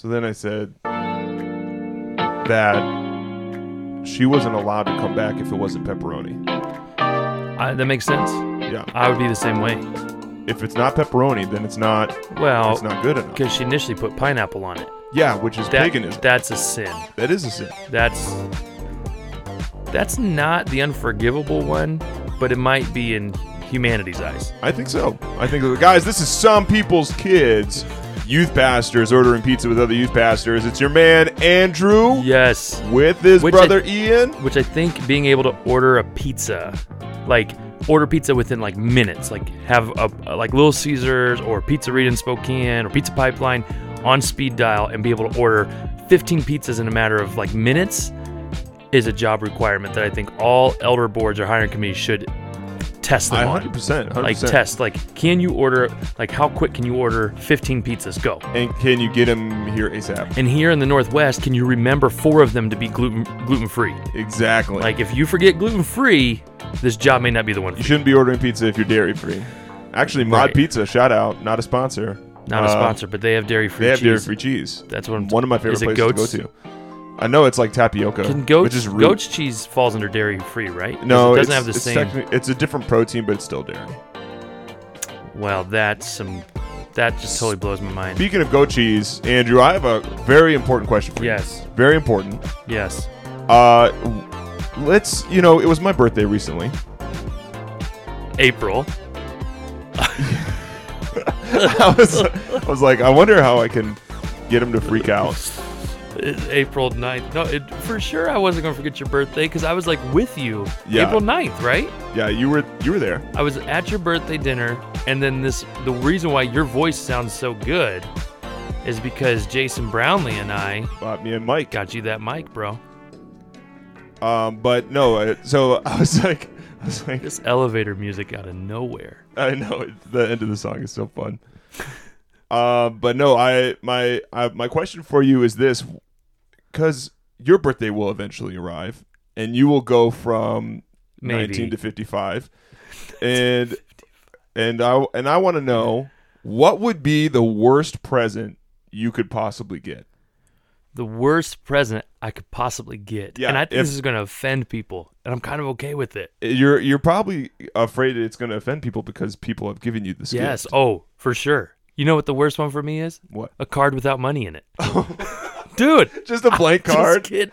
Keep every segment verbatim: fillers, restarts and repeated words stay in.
So then I said that she wasn't allowed to come back if it wasn't pepperoni. I, that makes sense. Yeah. I would be the same way. If it's not pepperoni, then it's not, well, it's not good enough. Because she initially put pineapple on it. Yeah, which is that, paganism. That's a sin. That is a sin. That's that's not the unforgivable one, but it might be in humanity's eyes. I think so. I think, guys, this is Some People's Kids. Youth pastors ordering pizza with other youth pastors. It's your man, Andrew. Yes. With his which brother, I, Ian. Which I think being able to order a pizza, like order pizza within like minutes, like have a, like Little Caesars or Pizzeria in Spokane or Pizza Pipeline on speed dial and be able to order fifteen pizzas in a matter of like minutes is a job requirement that I think all elder boards or hiring committees should test them on. one hundred percent, one hundred percent. Like test, like can you order, like how quick can you order fifteen pizzas? Go. And can you get them here ASAP? And here in the Northwest, can you remember four of them to be gluten gluten free? Exactly. Like if you forget gluten free, this job may not be the one. You shouldn't be ordering pizza if you're dairy free. Actually, Mod right. Pizza, shout out, not a sponsor. Not uh, a sponsor, but they have dairy free. They have dairy free cheese. That's what I'm t- one of my favorite places goats? to go to. I know it's like tapioca. Can goat's, which is root. Goat's cheese falls under dairy free, right? No, it doesn't it's, have the it's same. It's a different protein, but it's still dairy. Well, that's some. That just totally blows my mind. Speaking of goat cheese, Andrew, I have a very important question for you. Yes. Very important. Yes. Uh, let's. You know, it was my birthday recently. April. I was. I was like, I wonder how I can get him to freak out. It's April ninth. No, it, for sure I wasn't going to forget your birthday because I was like with you. Yeah. April ninth, right? Yeah, you were you were there. I was at your birthday dinner, and then this the reason why your voice sounds so good is because Jason Brownlee and I bought me a mic. Got you that mic, bro. Um, but no, I, so I was like I was like this elevator music out of nowhere. I know, the end of the song is so fun. Uh, but no, I my I, my question for you is this, because your birthday will eventually arrive, and you will go from Maybe. nineteen to fifty-five, and and I and I want to know what would be the worst present you could possibly get. The worst present I could possibly get, yeah, and I think if, this is going to offend people, and I'm kind of okay with it. You're you're probably afraid that it's going to offend people because people have given you this. Yes, gift. Oh, for sure. You know what the worst one for me is? What? A card without money in it. Dude. Just a blank I'm card? Just kidding.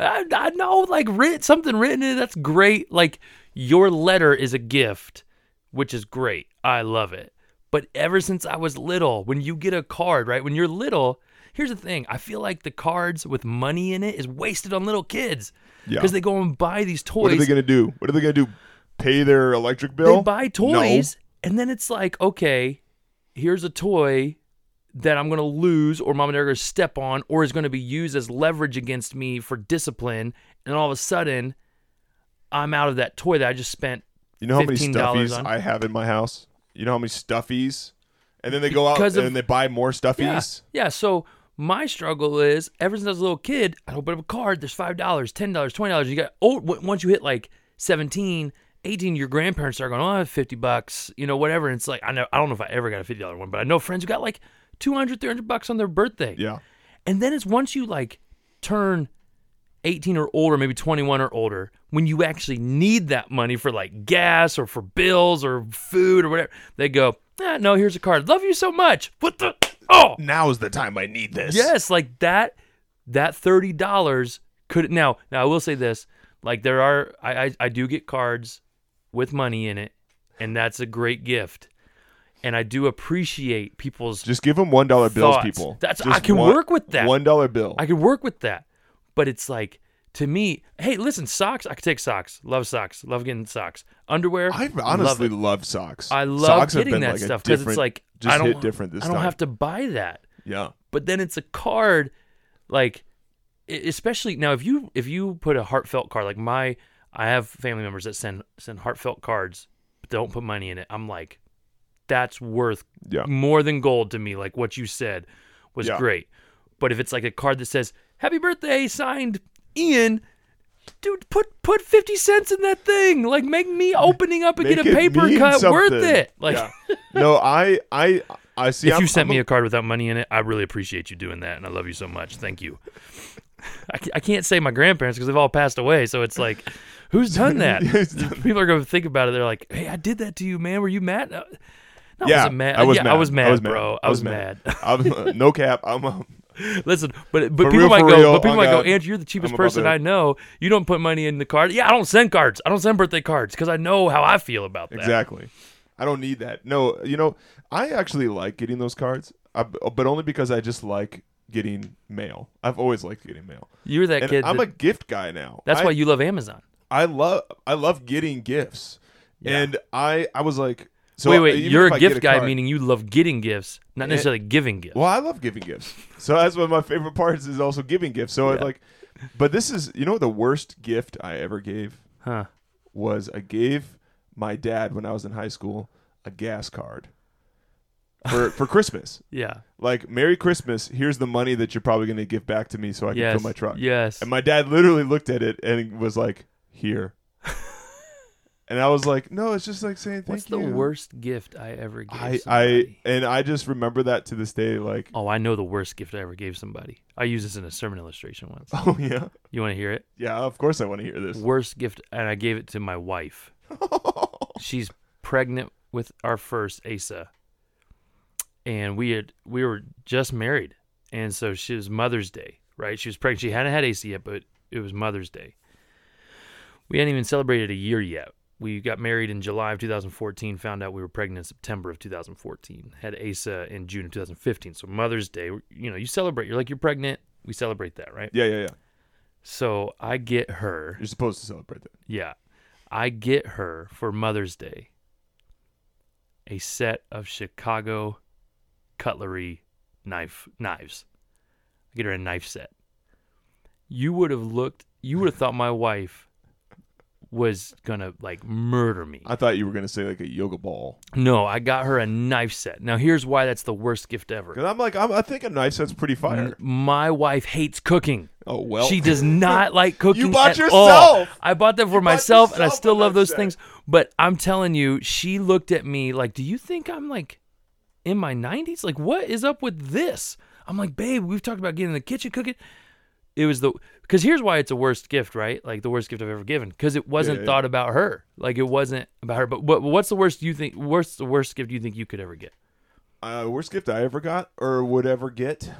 I, I know, like written, something written in it, that's great. Like your letter is a gift, which is great. I love it. But ever since I was little, when you get a card, right? When you're little, here's the thing. I feel like the cards with money in it is wasted on little kids. Yeah. Because they go and buy these toys. What are they going to do? What are they going to do? Pay their electric bill? They buy toys. No. And then it's like, okay, here's a toy that I'm going to lose or mom and dad are going to step on or is going to be used as leverage against me for discipline. And all of a sudden, I'm out of that toy that I just spent fifteen dollars on. You know how many stuffies on? I have in my house? You know how many stuffies? And then they go because out of, and they buy more stuffies? Yeah, yeah, so my struggle is, ever since I was a little kid, I'd open up a card, there's five dollars, ten dollars, twenty dollars. You got, oh, once you hit like seventeen, eighteen, your grandparents are going, oh, I have fifty bucks, you know, whatever. And it's like, I know, I don't know if I ever got a fifty dollar one, but I know friends who got like two hundred, three hundred bucks on their birthday. Yeah. And then it's once you like turn eighteen or older, maybe twenty-one or older, when you actually need that money for like gas or for bills or food or whatever, they go, ah, no, here's a card. Love you so much. What the? Oh, now's the time I need this. Yes. Like that, that thirty dollars could now, now I will say this, like there are, I, I, I do get cards with money in it, and that's a great gift. And I do appreciate people's just give them one dollar bills, people. That's just I can one, work with that one dollar bill. I can work with that, but it's like to me, hey, listen, socks. I could take socks. Love socks. Love getting socks. Underwear. I honestly love, love socks. I love socks getting that like stuff because it's like just I don't hit different this I don't time. have to buy that. Yeah. But then it's a card, like especially now if you if you put a heartfelt card like my. I have family members that send send heartfelt cards, but don't put money in it. I'm like, that's worth yeah. more than gold to me. Like what you said was yeah. great. But if it's like a card that says, happy birthday, signed Ian, dude, put put fifty cents in that thing. Like make me opening up and make get a paper cut something. worth it. Like yeah. No, I I I see. If I'm, you sent I'm a, me a card without money in it, I really appreciate you doing that, and I love you so much. Thank you. I, I can't say my grandparents because they've all passed away, so it's like, who's done that? People are going to think about it. They're like, hey, I did that to you, man. Were you mad? No, yeah, I wasn't mad. I was, yeah, mad. I was mad. I was mad, bro. I was, I was mad. mad. I was, uh, no cap. I'm. Um, Listen, but but for people real, might go. Real, but people might God, go. Andrew, you're the cheapest person I know. You don't put money in the card. Yeah, I don't send cards. I don't send birthday cards because I know how I feel about that. Exactly. I don't need that. No, you know, I actually like getting those cards, I, but only because I just like getting mail. I've always liked getting mail. You're that and kid. I'm that, a gift guy now. That's I, why you love Amazon. I love I love getting gifts, yeah. and I I was like. So wait, wait, you're a gift a guy, card, meaning you love getting gifts, not necessarily and, giving gifts. Well, I love giving gifts. So that's one of my favorite parts is also giving gifts. So yeah. I like, but this is, you know, the worst gift I ever gave huh. was I gave my dad when I was in high school a gas card for, for Christmas. Yeah. Like, Merry Christmas. Here's the money that you're probably going to give back to me so I yes. can fill my truck. Yes. And my dad literally looked at it and was like, here. And I was like, no, it's just like saying thank What's you. What's the worst gift I ever gave I, somebody? I, and I just remember that to this day. Like, oh, I know the worst gift I ever gave somebody. I used this in a sermon illustration once. Oh, yeah? You want to hear it? Yeah, of course I want to hear this. Worst gift, and I gave it to my wife. She's pregnant with our first, Asa. And we had we were just married. And so she was Mother's Day, right? She was pregnant. She hadn't had Asa yet, but it was Mother's Day. We hadn't even celebrated a year yet. We got married in July of two thousand fourteen, found out we were pregnant in September of two thousand fourteen, had Asa in June of two thousand fifteen. So Mother's Day, you know, you celebrate. You're like, you're pregnant. We celebrate that, right? Yeah, yeah, yeah. So I get her. You're supposed to celebrate that. Yeah. I get her for Mother's Day a set of Chicago cutlery knife knives. I get her a knife set. You would have looked, you would have thought my wife was gonna like murder me. I thought you were gonna say like a yoga ball. No, I got her a knife set. Now here's why that's the worst gift ever. Because I'm like, I'm, I think a knife set's pretty fire. My wife hates cooking. Oh well, she does not like cooking. You bought at yourself. All. I bought them for you myself, and I still love those set. Things. But I'm telling you, she looked at me like, "Do you think I'm like in my nineties? Like, what is up with this?" I'm like, "Babe, we've talked about getting in the kitchen cooking." It was the because here's why it's a worst gift, right? Like the worst gift I've ever given because it wasn't yeah, yeah. thought about her. Like it wasn't about her. But what, what's the worst you think? What's the worst gift you think you could ever get? Uh, worst gift I ever got or would ever get?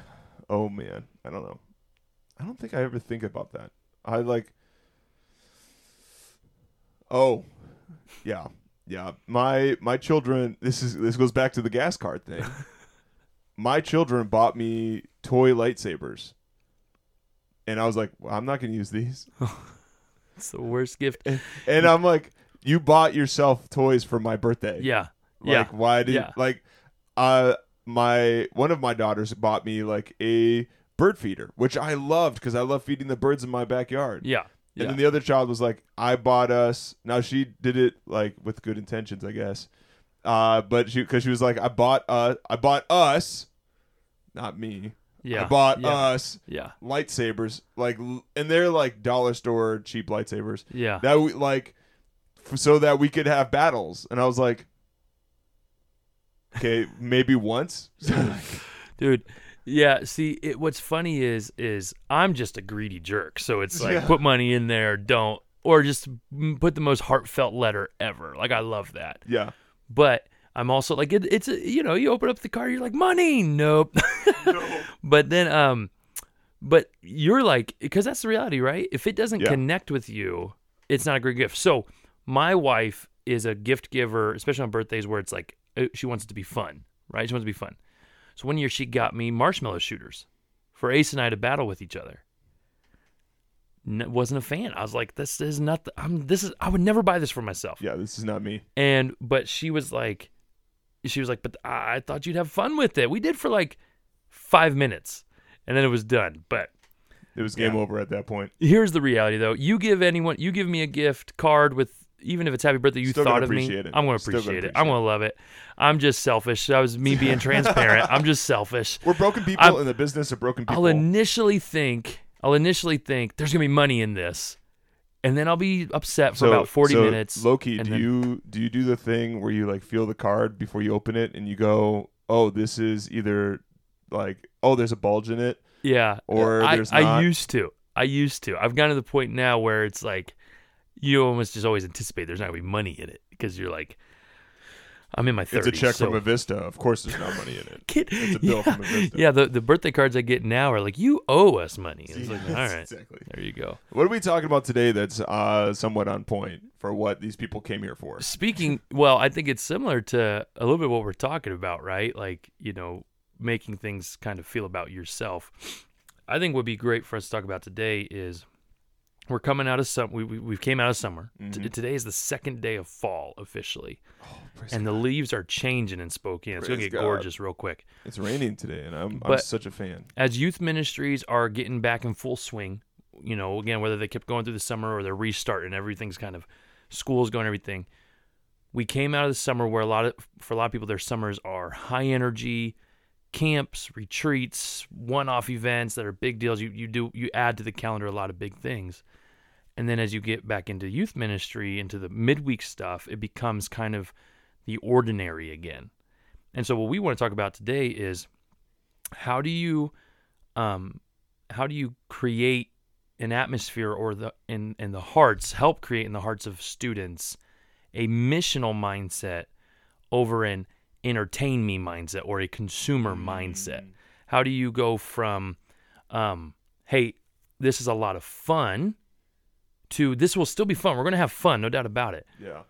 Oh man, I don't know. I don't think I ever think about that. I like. Oh, yeah, yeah. My my children. This is this goes back to the gas card thing. My children bought me toy lightsabers. And I was like, well, I'm not going to use these. It's the worst gift. And, and I'm like, you bought yourself toys for my birthday. Yeah. Like, yeah. why did yeah. like uh my one of my daughters bought me like a bird feeder, which I loved because I love feeding the birds in my backyard. Yeah. yeah. And then the other child was like, I bought us. Now she did it like with good intentions, I guess. Uh but she cuz she was like, I bought uh I bought us not me. Yeah, I bought yeah, us yeah. lightsabers, like, and they're like dollar store cheap lightsabers. Yeah, that we like, f- so that we could have battles. And I was like, okay, maybe once, dude. Yeah, see, it, what's funny is, is I'm just a greedy jerk. So it's like, yeah. put money in there, don't, or just put the most heartfelt letter ever. Like I love that. Yeah, but. I'm also like, it, it's, a, you know, you open up the card, you're like, money. Nope. No. But then, um, but you're like, because that's the reality, right? If it doesn't yeah. connect with you, it's not a great gift. So my wife is a gift giver, especially on birthdays where it's like, she wants it to be fun, right? She wants it to be fun. So one year she got me marshmallow shooters for Ace and I to battle with each other. N- wasn't a fan. I was like, this is not, the, I'm, this is, I would never buy this for myself. Yeah, this is not me. And, but she was like, She was like, but I thought you'd have fun with it. We did for like five minutes, and then it was done. But it was game yeah. over at that point. Here's the reality, though: you give anyone, you give me a gift card with, even if it's happy birthday, you Still thought of me. It. I'm going to appreciate it. it. I'm going to love it. I'm just selfish. That was me being transparent. I'm just selfish. We're broken people I'm, in the business of broken people. I'll initially think, I'll initially think there's going to be money in this. And then I'll be upset for so, about forty so minutes. Loki, do then... you do you do the thing where you like feel the card before you open it, and you go, oh, this is either like, oh, there's a bulge in it. Yeah. Or I, there's not. I used to. I used to. I've gotten to the point now where it's like, you almost just always anticipate there's not going to be money in it because you're like, I'm in my thirties. It's a check so. From a Vista. Of course there's not money in it. Kid, it's a bill yeah, from a Vista. Yeah, the, the birthday cards I get now are like, you owe us money. And it's like, all right, exactly. There you go. What are we talking about today that's uh, somewhat on point for what these people came here for? Speaking, well, I think it's similar to a little bit what we're talking about, right? Like, you know, making things kind of feel about yourself. I think what would be great for us to talk about today is we're coming out of summer. We, we, we've came out of summer. Mm-hmm. T- today is the second day of fall officially. Oh, and God. The leaves are changing in Spokane. It's going to get God. gorgeous real quick. It's raining today, and I'm, I'm such a fan. As youth ministries are getting back in full swing, you know, again, whether they kept going through the summer or they're restarting, everything's kind of, school's going, everything. We came out of the summer where a lot of, for a lot of people, their summers are high energy, camps, retreats, one-off events that are big deals. You you do you add to the calendar a lot of big things. And then as you get back into youth ministry, into the midweek stuff, it becomes kind of the ordinary again. And so what we want to talk about today is how do you um, how do you create an atmosphere or the in, in the hearts, help create in the hearts of students a missional mindset over an entertain me mindset or a consumer mm. mindset. How do you go from, um, hey, this is a lot of fun to this will still be fun. We're going to have fun, no doubt about it. Yeah.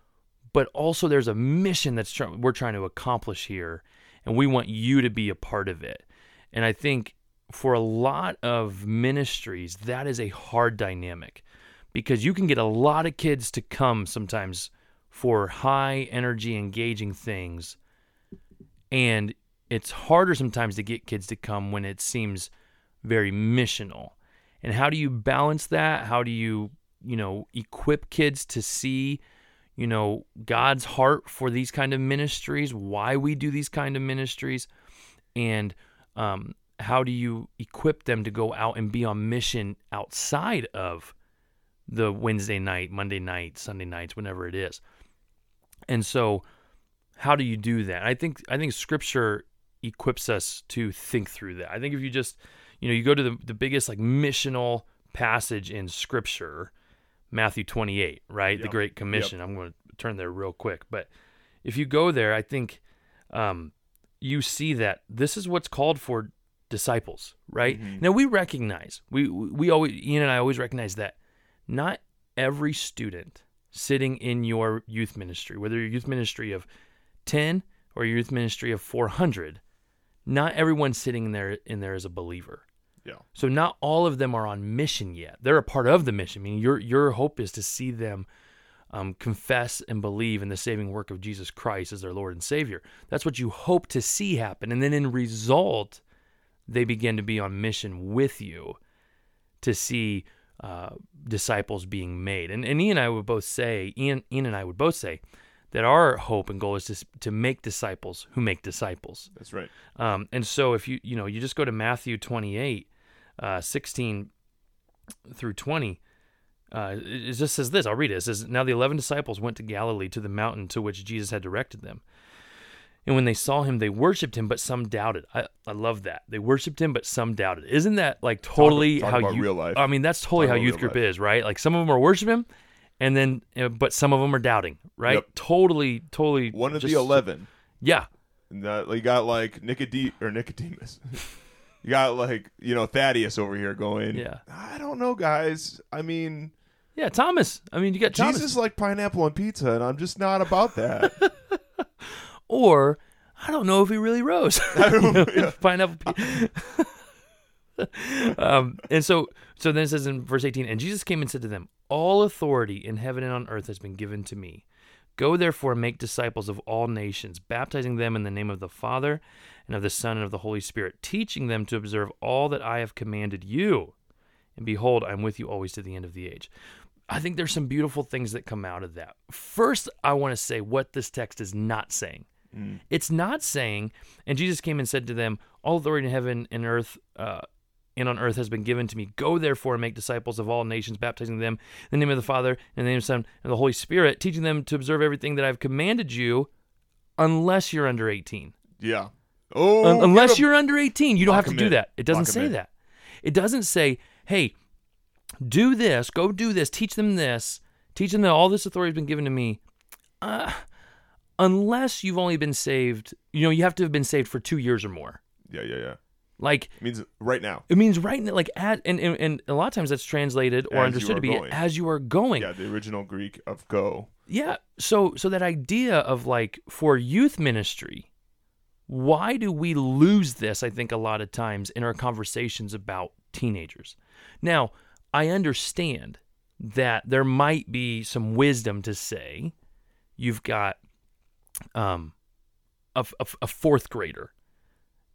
But also there's a mission that's tr- we're trying to accomplish here, and we want you to be a part of it. And I think for a lot of ministries, that is a hard dynamic because you can get a lot of kids to come sometimes for high energy, engaging things. And it's harder sometimes to get kids to come when it seems very missional. And how do you balance that? How do you, you know, equip kids to see, you know, God's heart for these kind of ministries, why we do these kind of ministries, and um, how do you equip them to go out and be on mission outside of the Wednesday night, Monday night, Sunday nights, whenever it is? And so how do you do that? I think I think Scripture equips us to think through that. I think if you just, you know, you go to the, the biggest like missional passage in Scripture, Matthew twenty-eight, right? Yep. The Great Commission. Yep. I'm going to turn there real quick. But if you go there, I think um, you see that this is what's called for disciples, right? Mm-hmm. Now, we recognize, we we always Ian and I always recognize that not every student sitting in your youth ministry, whether your youth ministry of ten or your youth ministry of four hundred, not everyone sitting in there in there is a believer. Yeah. So not all of them are on mission yet. They're a part of the mission. I mean, your your hope is to see them um, confess and believe in the saving work of Jesus Christ as their Lord and Savior. That's what you hope to see happen. And then in result, they begin to be on mission with you to see uh, disciples being made. And and Ian and I would both say, Ian, Ian and I would both say, that our hope and goal is to to make disciples who make disciples. That's right. Um, and so if you you know you just go to Matthew twenty-eight, uh, sixteen through twenty, uh, it just says this. I'll read it. It says, "Now the eleven disciples went to Galilee to the mountain to which Jesus had directed them. And when they saw him, they worshipped him, but some doubted." I, I love that. They worshipped him, but some doubted. Isn't that like totally talk, talk how about you? Real life. I mean, that's totally talk how youth group life. Is, right? Like some of them are worshiping him. And then, but some of them are doubting, right? Yep. Totally, totally. One of just, the eleven. Yeah. And that, you got like Nicodem- or Nicodemus. You got like, you know, Thaddeus over here going, yeah. I don't know, guys. I mean. Yeah, Thomas. I mean, you got Thomas. Jesus like pineapple on pizza, and I'm just not about that. Or, I don't know if he really rose. I don't know. Yeah. Pineapple pizza. um, and so, so then it says in verse eighteen, "And Jesus came and said to them, all authority in heaven and on earth has been given to me. Go therefore and make disciples of all nations, baptizing them in the name of the Father and of the Son and of the Holy Spirit, teaching them to observe all that I have commanded you. And behold, I'm with you always to the end of the age." I think there's some beautiful things that come out of that. First, I want to say what this text is not saying. Mm. It's not saying, "And Jesus came and said to them, all authority in heaven and earth, uh, and on earth has been given to me. Go therefore and make disciples of all nations, baptizing them in the name of the Father and in the name of the Son and the Holy Spirit, teaching them to observe everything that I've commanded you," unless you're under eighteen. Yeah. Oh, Un- unless you're under eighteen, you don't have to do that. It doesn't say that. It doesn't say, hey, do this, go do this, teach them this, teach them that all this authority has been given to me. Uh, unless you've only been saved, you know, you have to have been saved for two years or more. Yeah, yeah, yeah. Like it means right now. It means right now, like at, and, and and a lot of times that's translated or as understood to be going. As you are going. Yeah, the original Greek of go. Yeah, so so that idea of like for youth ministry, why do we lose this? I think a lot of times in our conversations about teenagers. Now, I understand that there might be some wisdom to say, you've got um a a, a fourth grader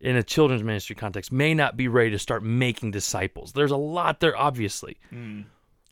in a children's ministry context, may not be ready to start making disciples. There's a lot there, obviously. Mm.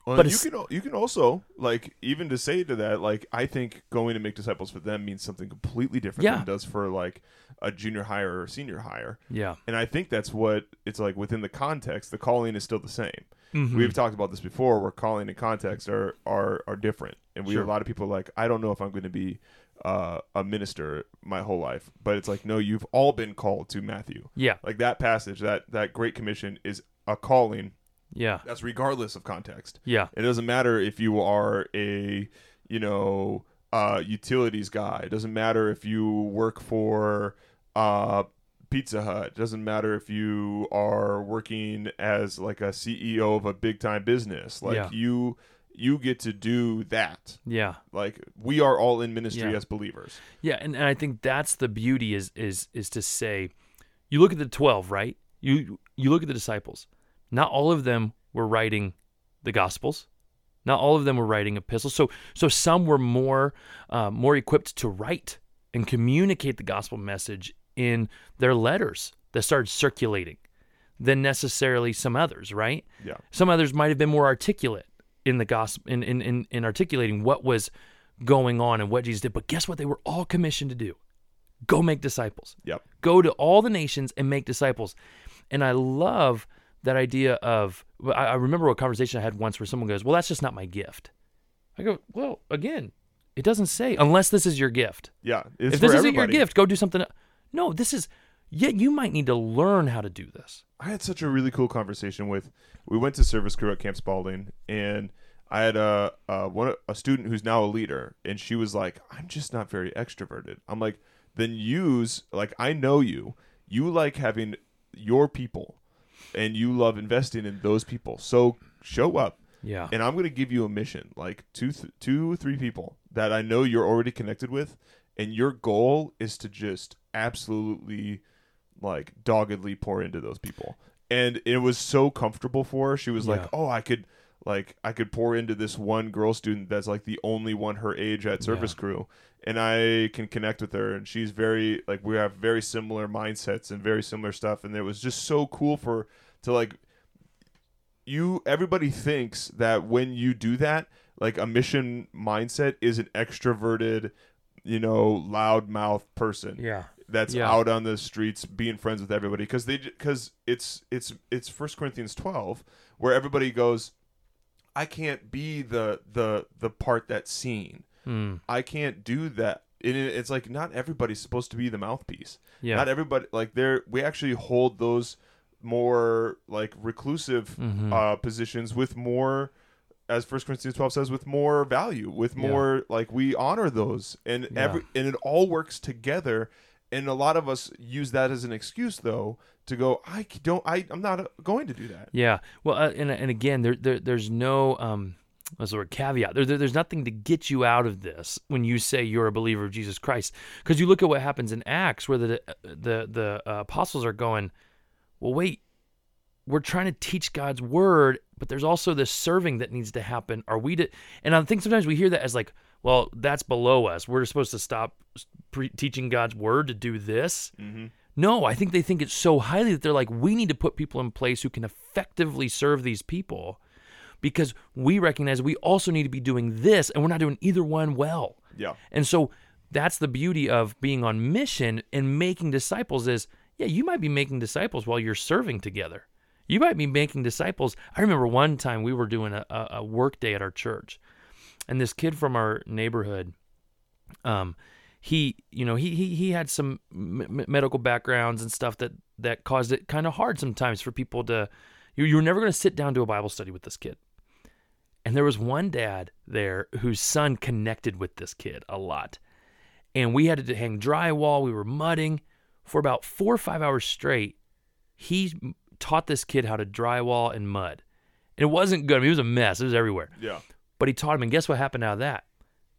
Well, but you can you can also, like, even to say to that, like, I think going to make disciples for them means something completely different yeah. than it does for, like, a junior hire or senior hire. Yeah. And I think that's what it's like within the context, the calling is still the same. Mm-hmm. We've talked about this before, where calling and context are are, are different. And we sure. a lot of people are like, I don't know if I'm going to be Uh, a minister my whole life, but it's like, no, you've all been called to Matthew. Yeah, like that passage, that that Great Commission is a calling. Yeah, that's regardless of context. Yeah, it doesn't matter if you are a you know uh, utilities guy. It doesn't matter if you work for uh, Pizza Hut. It doesn't matter if you are working as like a C E O of a big time business. Like yeah. you. You get to do that. Yeah. Like, we are all in ministry yeah. as believers. Yeah, and, and I think that's the beauty is is is to say, you look at the twelve, right? You you look at the disciples. Not all of them were writing the Gospels. Not all of them were writing epistles. So so some were more uh, more equipped to write and communicate the gospel message in their letters that started circulating than necessarily some others, right? Yeah. Some others might have been more articulate in the gospel, in, in, in, in articulating what was going on and what Jesus did. But guess what? They were all commissioned to do. Go make disciples. Yep. Go to all the nations and make disciples. And I love that idea of, I remember a conversation I had once where someone goes, well, that's just not my gift. I go, well, again, it doesn't say, unless this is your gift. Yeah. It's if this isn't your gift, go do something else. No, this is, yeah, you might need to learn how to do this. I had such a really cool conversation with, we went to service crew at Camp Spaulding, and I had a, a, one, a student who's now a leader, and she was like, I'm just not very extroverted. I'm like, then use, like, I know you. You like having your people, and you love investing in those people. So show up. Yeah. And I'm going to give you a mission, like two, th- two, three people that I know you're already connected with, and your goal is to just absolutely, like, doggedly pour into those people. And it was so comfortable for her. She was yeah. like, oh, I could like I could pour into this one girl student that's like the only one her age at service yeah. crew, and I can connect with her, and she's very, like, we have very similar mindsets and very similar stuff. And it was just so cool for to like you everybody thinks that when you do that, like, a mission mindset is an extroverted, you know, loud mouth person. Yeah. That's yeah. out on the streets being friends with everybody, because they because it's it's it's First Corinthians twelve where everybody goes, I can't be the the the part that's seen. Mm. I can't do that. And it, it's like, not everybody's supposed to be the mouthpiece. Yeah. Not everybody, like, there we actually hold those more like reclusive mm-hmm. uh, positions with more, as First Corinthians twelve says, with more value, with more yeah. like we honor those, and yeah. every and it all works together. And a lot of us use that as an excuse, though, to go, I don't, I, I'm not going to do that. Yeah. Well, uh, and and again, there, there there's no, um, what's the word, caveat. There, there, there's nothing to get you out of this when you say you're a believer of Jesus Christ, because you look at what happens in Acts, where the the the uh, apostles are going, well, wait, we're trying to teach God's word, but there's also this serving that needs to happen. Are we to? And I think sometimes we hear that as like, well, that's below us. We're supposed to stop pre- teaching God's word to do this. Mm-hmm. No, I think they think it so highly that they're like, we need to put people in place who can effectively serve these people, because we recognize we also need to be doing this, and we're not doing either one well. Yeah. And so that's the beauty of being on mission and making disciples is, yeah, you might be making disciples while you're serving together. You might be making disciples. I remember one time we were doing a, a work day at our church, and this kid from our neighborhood, um, he, you know, he he he had some m- medical backgrounds and stuff that that caused it kind of hard sometimes for people to. You you were never going to sit down to a Bible study with this kid. And there was one dad there whose son connected with this kid a lot. And we had to hang drywall. We were mudding for about four or five hours straight. He taught this kid how to drywall and mud. And it wasn't good. I mean, it was a mess. It was everywhere. Yeah. But he taught him. And guess what happened out of that?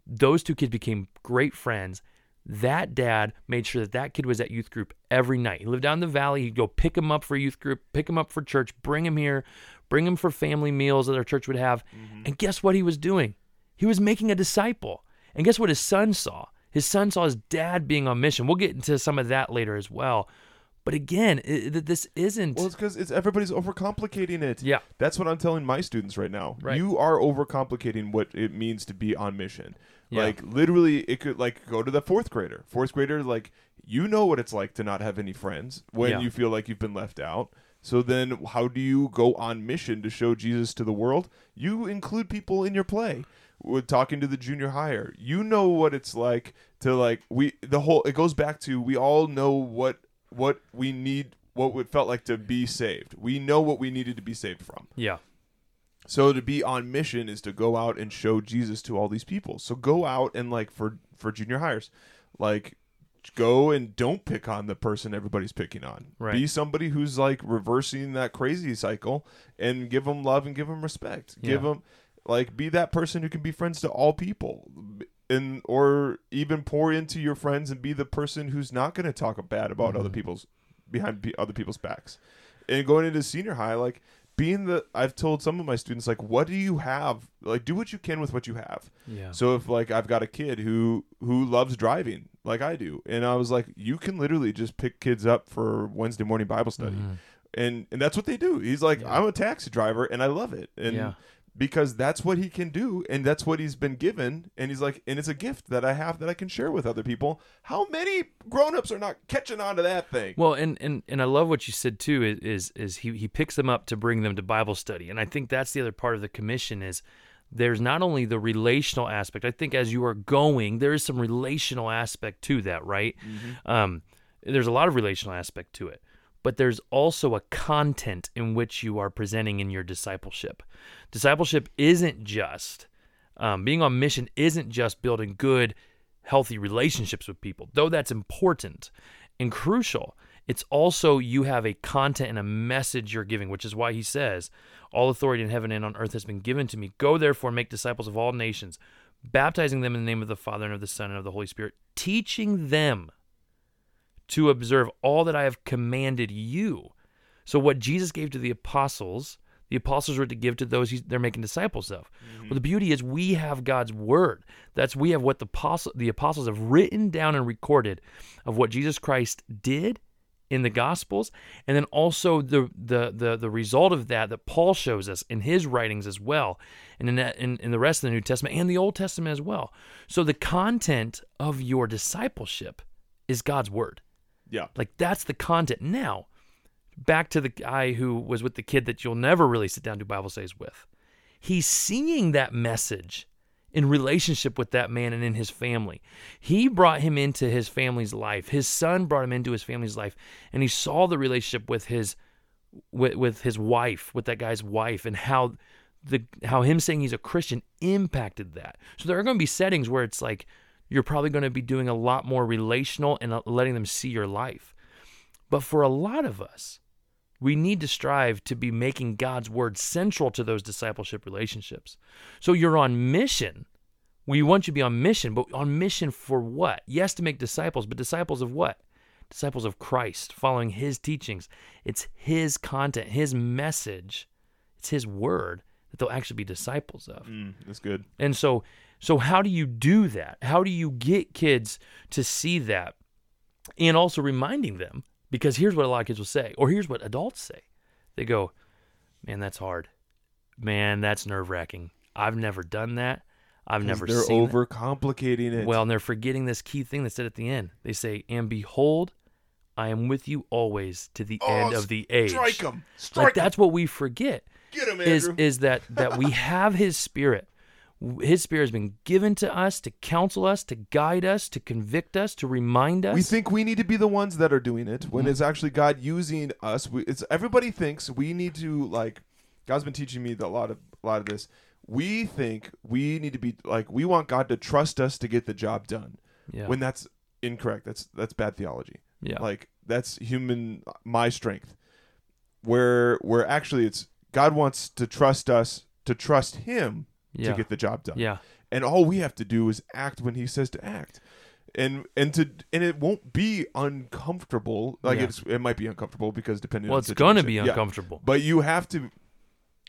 Those two kids became great friends. That dad made sure that that kid was at youth group every night. He lived down in the valley. He'd go pick him up for youth group, pick him up for church, bring him here, bring him for family meals that our church would have. Mm-hmm. And guess what he was doing? He was making a disciple. And guess what his son saw? His son saw his dad being on mission. We'll get into some of that later as well. But again, it, this isn't... Well, it's because it's everybody's overcomplicating it. Yeah. That's what I'm telling my students right now. Right. You are overcomplicating what it means to be on mission. Yeah. Like, literally, it could, like, go to the fourth grader. Fourth grader, like, you know what it's like to not have any friends when yeah. you feel like you've been left out. So then how do you go on mission to show Jesus to the world? You include people in your play. With talking to the junior hire. You know what it's like to, like, we, the whole, it goes back to, we all know what, what we need, what it felt like to be saved. We know what we needed to be saved from. Yeah. So to be on mission is to go out and show Jesus to all these people. So go out and, like, for, for junior hires, like, go and don't pick on the person everybody's picking on. Right. Be somebody who's, like, reversing that crazy cycle and give them love and give them respect. Yeah. Give them, like, be that person who can be friends to all people. And or even pour into your friends and be the person who's not going to talk bad about mm-hmm. other people's behind other people's backs. And going into senior high, like being the I've told some of my students, like, what do you have? Like, do what you can with what you have. Yeah. So if, like, I've got a kid who who loves driving like I do, and I was like, you can literally just pick kids up for Wednesday morning Bible study. Mm-hmm. And and that's what they do. He's like, yeah. I'm a taxi driver and I love it. And yeah. Because that's what he can do, and that's what he's been given, and he's like, and it's a gift that I have that I can share with other people. How many grown-ups are not catching on to that thing? Well, and and, and I love what you said too. Is is, is he, he picks them up to bring them to Bible study, and I think that's the other part of the commission is there's not only the relational aspect. I think as you are going, there is some relational aspect to that, right? Mm-hmm. Um, there's a lot of relational aspect to it. But there's also a content in which you are presenting in your discipleship. Discipleship isn't just, um, being on mission isn't just building good, healthy relationships with people, though that's important and crucial. It's also you have a content and a message you're giving, which is why he says, all authority in heaven and on earth has been given to me. Go therefore and make disciples of all nations, baptizing them in the name of the Father and of the Son and of the Holy Spirit, teaching them to observe all that I have commanded you. So what Jesus gave to the apostles, the apostles were to give to those he's, they're making disciples of. Mm-hmm. Well, the beauty is we have God's word. That's we have what the, apostle, the apostles have written down and recorded of what Jesus Christ did in the Gospels, and then also the the the, the result of that that Paul shows us in his writings as well, and in, that, in in the rest of the New Testament and the Old Testament as well. So the content of your discipleship is God's word. Yeah. Like, that's the content. Now, back to the guy who was with the kid that you'll never really sit down to Bible studies with. He's seeing that message in relationship with that man and in his family. He brought him into his family's life. His son brought him into his family's life, and he saw the relationship with his with, with his wife, with that guy's wife, and how the how him saying he's a Christian impacted that. So there are going to be settings where it's like, you're probably going to be doing a lot more relational and letting them see your life. But for a lot of us, we need to strive to be making God's word central to those discipleship relationships. So you're on mission. We want you to be on mission, but on mission for what? Yes, to make disciples, but disciples of what? Disciples of Christ, following his teachings. It's his content, his message. It's his word that they'll actually be disciples of. Mm, that's good. And so... So how do you do that? How do you get kids to see that? And also reminding them, because here's what a lot of kids will say, or here's what adults say. They go, man, that's hard. Man, that's nerve-wracking. I've never done that. I've never seen that. They're overcomplicating it. Well, and they're forgetting this key thing that's said at the end. They say, and behold, I am with you always to the oh, end of the age. Strike them. Strike them. Like, that's what we forget. Get them, Andrew. Is, is that, that we have his spirit. His Spirit has been given to us to counsel us, to guide us, to convict us, to remind us. We think we need to be the ones that are doing it when mm-hmm. it's actually God using us. We, it's everybody thinks we need to, like, God's been teaching me a lot of a lot of this. We think we need to be like, we want God to trust us to get the job done. Yeah. When that's incorrect. That's that's bad theology. Yeah. Like that's human my strength. Where where actually it's God wants to trust us to trust him yeah. to get the job done. Yeah. And all we have to do is act when he says to act. And and to and it won't be uncomfortable. Like yeah. it's it might be uncomfortable because depending well, on the situation. Well, it's going to be uncomfortable. Yeah. But you have to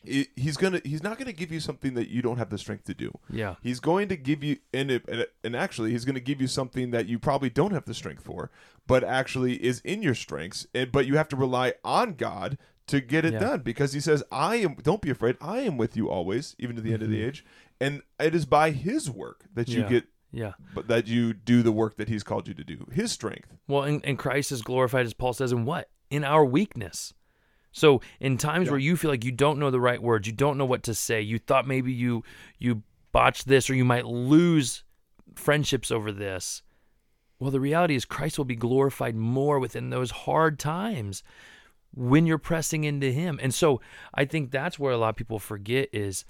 It, he's gonna. He's not gonna give you something that you don't have the strength to do. Yeah. He's going to give you, and it, and actually, he's gonna give you something that you probably don't have the strength for, but actually is in your strengths. And but you have to rely on God to get it yeah. done, because he says, "I am." Don't be afraid. I am with you always, even to the mm-hmm. end of the age. And it is by his work that you yeah. get. Yeah. But that you do the work that he's called you to do. His strength. Well, and, and Christ is glorified, as Paul says, in what? In our weakness. So in times yeah. where you feel like you don't know the right words, you don't know what to say, you thought maybe you you botched this or you might lose friendships over this, well, the reality is Christ will be glorified more within those hard times when you're pressing into him. And so I think that's where a lot of people forget is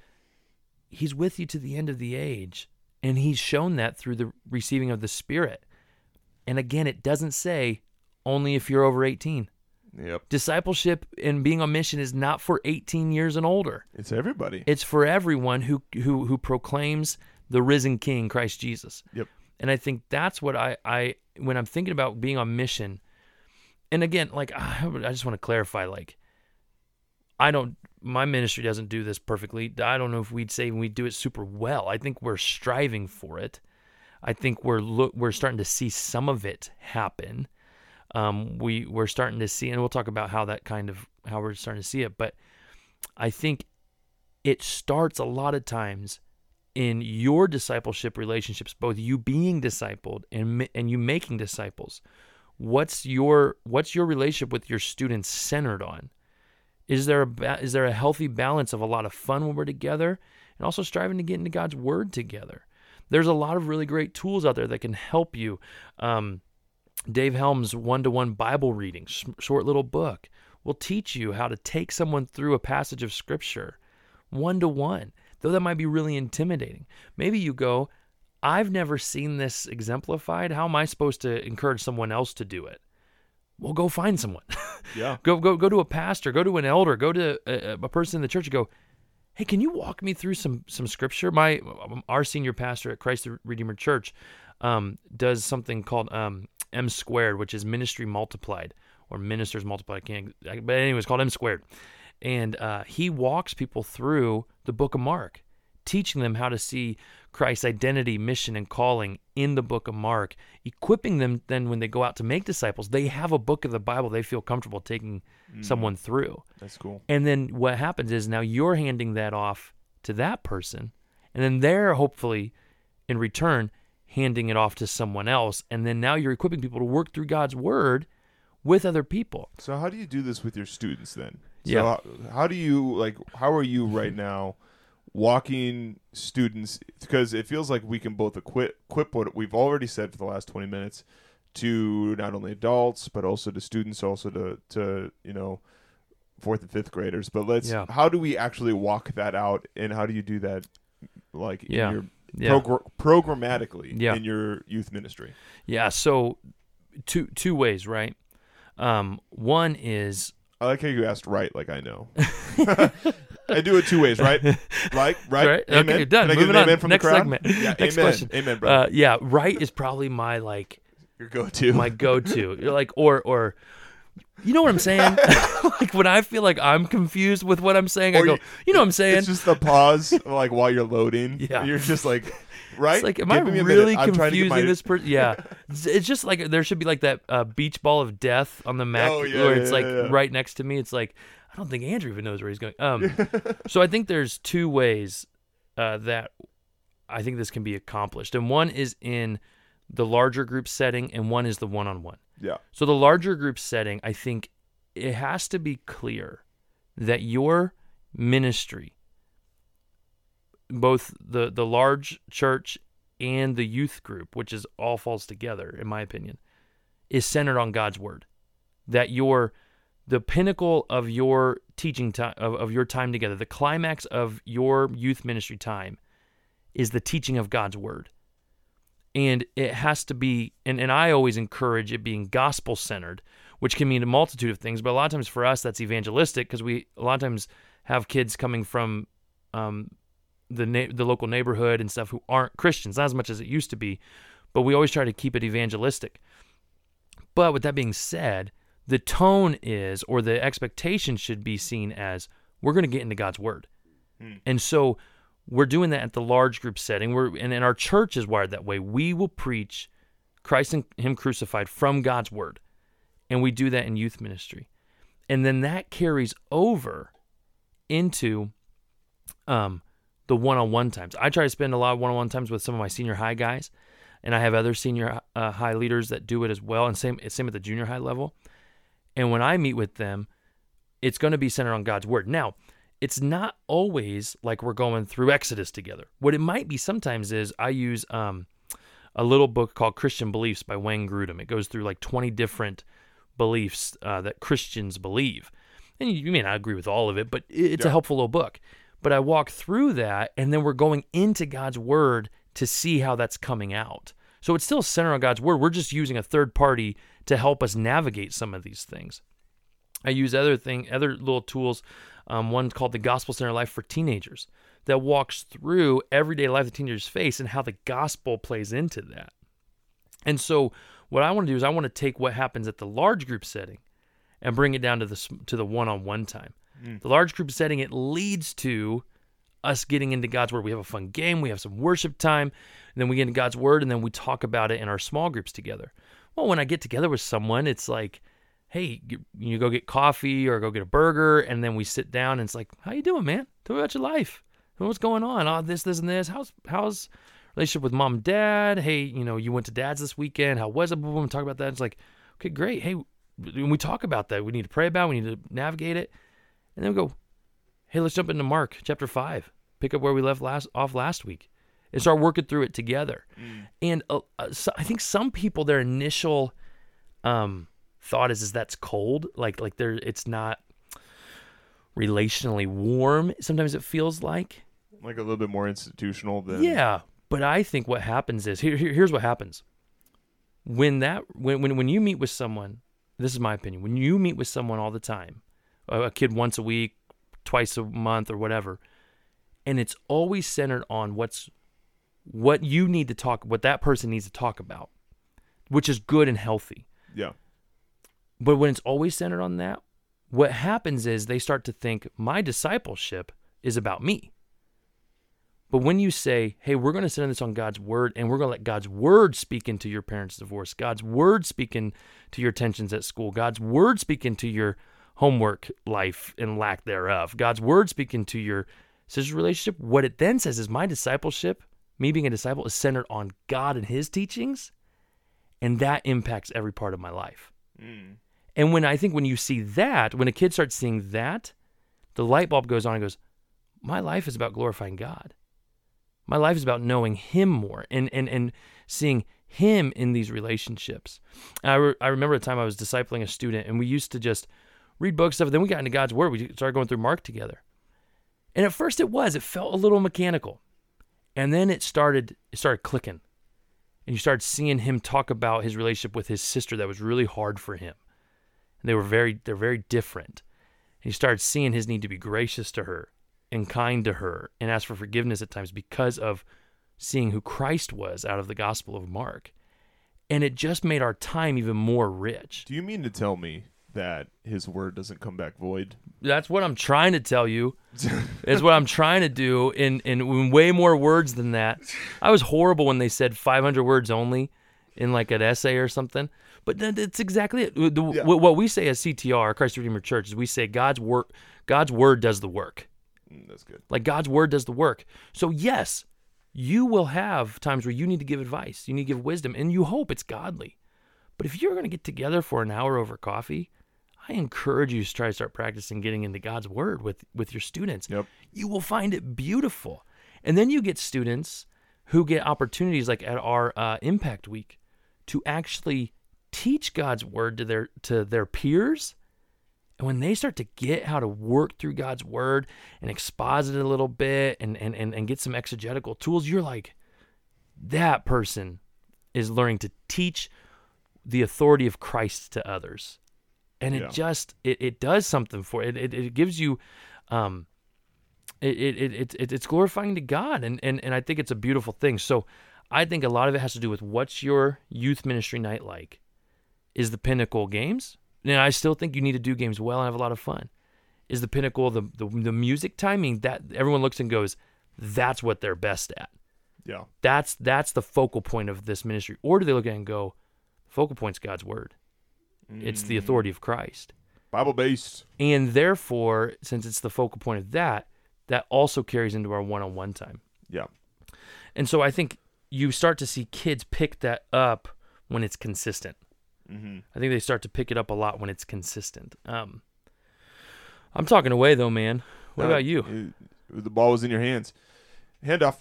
he's with you to the end of the age, and he's shown that through the receiving of the Spirit. And again, it doesn't say only if you're over eighteen. Yep. Discipleship and being on mission is not for eighteen years and older. It's everybody. It's for everyone who who who proclaims the risen King, Christ Jesus. Yep. And I think that's what I, I when I'm thinking about being on mission, and again, like I, I just want to clarify, like I don't, my ministry doesn't do this perfectly. I don't know if we'd say we do it super well. I think we're striving for it. I think we're look we're starting to see some of it happen. Um, we we're starting to see, and we'll talk about how that kind of how we're starting to see it. But I think it starts a lot of times in your discipleship relationships, both you being discipled and and you making disciples. What's your what's your relationship with your students centered on? Is there a is there a healthy balance of a lot of fun when we're together and also striving to get into God's Word together? There's a lot of really great tools out there that can help you. Um, Dave Helms' one-to-one Bible reading, sh- short little book, will teach you how to take someone through a passage of Scripture one-to-one, though that might be really intimidating. Maybe you go, I've never seen this exemplified. How am I supposed to encourage someone else to do it? Well, go find someone. Yeah. Go go go to a pastor, go to an elder, go to a, a person in the church and go, hey, can you walk me through some some Scripture? My Our senior pastor at Christ the Redeemer Church um, does something called... Um, M squared, which is ministry multiplied or ministers multiplied. I can't, but anyway, it's called M squared. And uh, he walks people through the book of Mark, teaching them how to see Christ's identity, mission, and calling in the book of Mark, equipping them then when they go out to make disciples, they have a book of the Bible they feel comfortable taking mm. someone through. That's cool. And then what happens is now you're handing that off to that person. And then they're hopefully in return handing it off to someone else, and then now you're equipping people to work through God's Word with other people. So how do you do this with your students then? So yeah. How, how do you, like, how are you right now walking students? Because it feels like we can both equip, equip what we've already said for the last twenty minutes to not only adults, but also to students, also to, to you know, fourth and fifth graders. But let's, yeah. how do we actually walk that out, and how do you do that, like, yeah. in your Yeah. Progr- programmatically yeah. in your youth ministry? Yeah, so two two ways, right? Um, one is... I like how you asked right, like I know. I do it two ways, right? Like, right, right. Amen. Okay, done. Can I Moving on. Amen from Next the crowd? Segment. Yeah, Next amen. Question. Amen, brother. Uh, yeah, right is probably my, like... Your go-to. My go-to. You're like, or... or you know what I'm saying? Like when I feel like I'm confused with what I'm saying, or I go, you, you know what I'm saying? It's just the pause, like while you're loading. Yeah. You're just like, right? It's like, am Give I really confusing my... this person? Yeah. It's just like, there should be like that uh, beach ball of death on the Mac, oh, yeah, where it's yeah, like yeah. right next to me. It's like, I don't think Andrew even knows where he's going. Um, so I think there's two ways uh, that I think this can be accomplished. And one is in the larger group setting, and one is the one-on-one. Yeah. So the larger group setting, I think it has to be clear that your ministry both the, the large church and the youth group, which is all falls together, in my opinion, is centered on God's word. That your the pinnacle of your teaching time, of, of your time together, the climax of your youth ministry time is the teaching of God's word. And it has to be, and, and I always encourage it being gospel-centered, which can mean a multitude of things, but a lot of times for us that's evangelistic because we a lot of times have kids coming from um, the na- the local neighborhood and stuff who aren't Christians, not as much as it used to be, but we always try to keep it evangelistic. But with that being said, the tone is, or the expectation should be seen as, we're going to get into God's word. Mm. And so we're doing that at the large group setting. We're and, and our church is wired that way. We will preach Christ and Him crucified from God's word. And we do that in youth ministry. And then that carries over into um, the one-on-one times. I try to spend a lot of one-on-one times with some of my senior high guys. And I have other senior uh, high leaders that do it as well, and same same at the junior high level. And when I meet with them, it's going to be centered on God's word. Now, it's not always like we're going through Exodus together. What it might be sometimes is I use um, a little book called Christian Beliefs by Wayne Grudem. It goes through like twenty different beliefs uh, that Christians believe. And you, you may not agree with all of it, but it's yeah. a helpful little book. But I walk through that, and then we're going into God's word to see how that's coming out. So it's still centered on God's word. We're just using a third party to help us navigate some of these things. I use other thing, other little tools, um, one called the Gospel Center Life for Teenagers that walks through everyday life the teenagers face and how the gospel plays into that. And so what I want to do is I want to take what happens at the large group setting and bring it down to the, to the one-on-one time. Mm. The large group setting, it leads to us getting into God's word. We have a fun game, we have some worship time, and then we get into God's word, and then we talk about it in our small groups together. Well, when I get together with someone, it's like, hey, you go get coffee or go get a burger, and then we sit down, and it's like, how you doing, man? Tell me about your life. What's going on? Oh, this, this, and this. How's how's relationship with mom and dad? Hey, you know, you went to dad's this weekend. How was it? Boom, talk about that. It's like, okay, great. Hey, when we talk about that, we need to pray about it. We need to navigate it. And then we go, hey, let's jump into Mark chapter five. Pick up where we left last off last week and start working through it together. Mm. And uh, uh, so I think some people, their initial um, thought is, is that's cold. Like, like they're, it's not relationally warm. Sometimes it feels like, like a little bit more institutional than, yeah. But I think what happens is here, here here's what happens when that, when, when, when you meet with someone, this is my opinion. When you meet with someone all the time, a, a kid once a week, twice a month or whatever, and it's always centered on what's what you need to talk, what that person needs to talk about, which is good and healthy. Yeah. But when it's always centered on that, what happens is they start to think my discipleship is about me. But when you say, hey, we're going to center this on God's word, and we're going to let God's word speak into your parents' divorce, God's word speak into your tensions at school, God's word speak into your homework life and lack thereof, God's word speak into your sister relationship, what it then says is my discipleship, me being a disciple, is centered on God and his teachings, and that impacts every part of my life. Mm. And when I think when you see that, when a kid starts seeing that, the light bulb goes on and goes, my life is about glorifying God. My life is about knowing him more and and and seeing him in these relationships. And I, re- I remember a time I was discipling a student, and we used to just read books, stuff, and then we got into God's word. We started going through Mark together. And at first it was, it felt a little mechanical. And then it started, it started clicking. And you started seeing him talk about his relationship with his sister that was really hard for him. And they were very, they're very different. And you started seeing his need to be gracious to her and kind to her and ask for forgiveness at times because of seeing who Christ was out of the Gospel of Mark. And it just made our time even more rich. Do you mean to tell me that his word doesn't come back void? That's what I'm trying to tell you. It's what I'm trying to do in, in, in way more words than that. I was horrible when they said five hundred words only in like an essay or something. But that's exactly it. The, yeah. w- what we say as C T R, Christ the Redeemer Church, is we say God's work, God's word does the work. Mm, that's good. Like God's word does the work. So yes, you will have times where you need to give advice, you need to give wisdom, and you hope it's godly. But if you're going to get together for an hour over coffee, I encourage you to try to start practicing getting into God's word with, with your students. Yep. You will find it beautiful. And then you get students who get opportunities like at our uh, Impact Week to actually teach God's word to their to their peers. And when they start to get how to work through God's word and exposit it a little bit and and and, and get some exegetical tools, you're like, that person is learning to teach the authority of Christ to others. And it yeah. just, it, it does something for it. It, it gives you, um, it, it, it, it, it's glorifying to God. And, and, and I think it's a beautiful thing. So I think a lot of it has to do with what's your youth ministry night like? Is the pinnacle games? And I still think you need to do games well and have a lot of fun. Is the pinnacle the, the, the music timing that everyone looks and goes, that's what they're best at. Yeah. That's, that's the focal point of this ministry. Or do they look at it and go, the focal point's God's word. It's the authority of Christ. Bible-based. And therefore, since it's the focal point of that, that also carries into our one-on-one time. Yeah. And so I think you start to see kids pick that up when it's consistent. Mm-hmm. I think they start to pick it up a lot when it's consistent. Um, I'm talking away, though, man. What no, about you? It, the ball was in your hands. Handoff.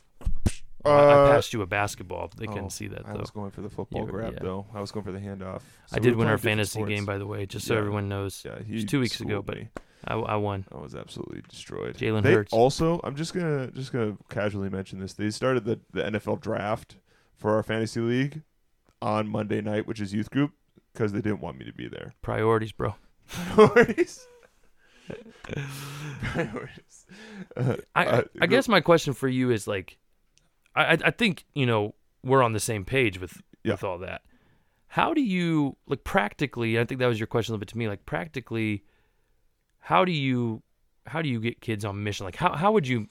Uh, I passed you a basketball. They couldn't oh, see that, though. I was going for the football yeah, grab, yeah. though. I was going for the handoff. So I did we win our fantasy sports. game, by the way, just so yeah. everyone knows. Yeah, he it was two weeks ago, me. but I, I won. I was absolutely destroyed. Jalen Hurts. Also, I'm just going to just gonna casually mention this. They started the, the N F L draft for our fantasy league on Monday night, which is youth group, because they didn't want me to be there. Priorities, bro. Priorities. Priorities. Uh, I, uh, I guess my question for you is, like, I, I think, you know, we're on the same page with, yeah. with all that. How do you, like, practically, I think that was your question a little bit to me, like, practically, how do you how do you get kids on mission? Like, how, how would you,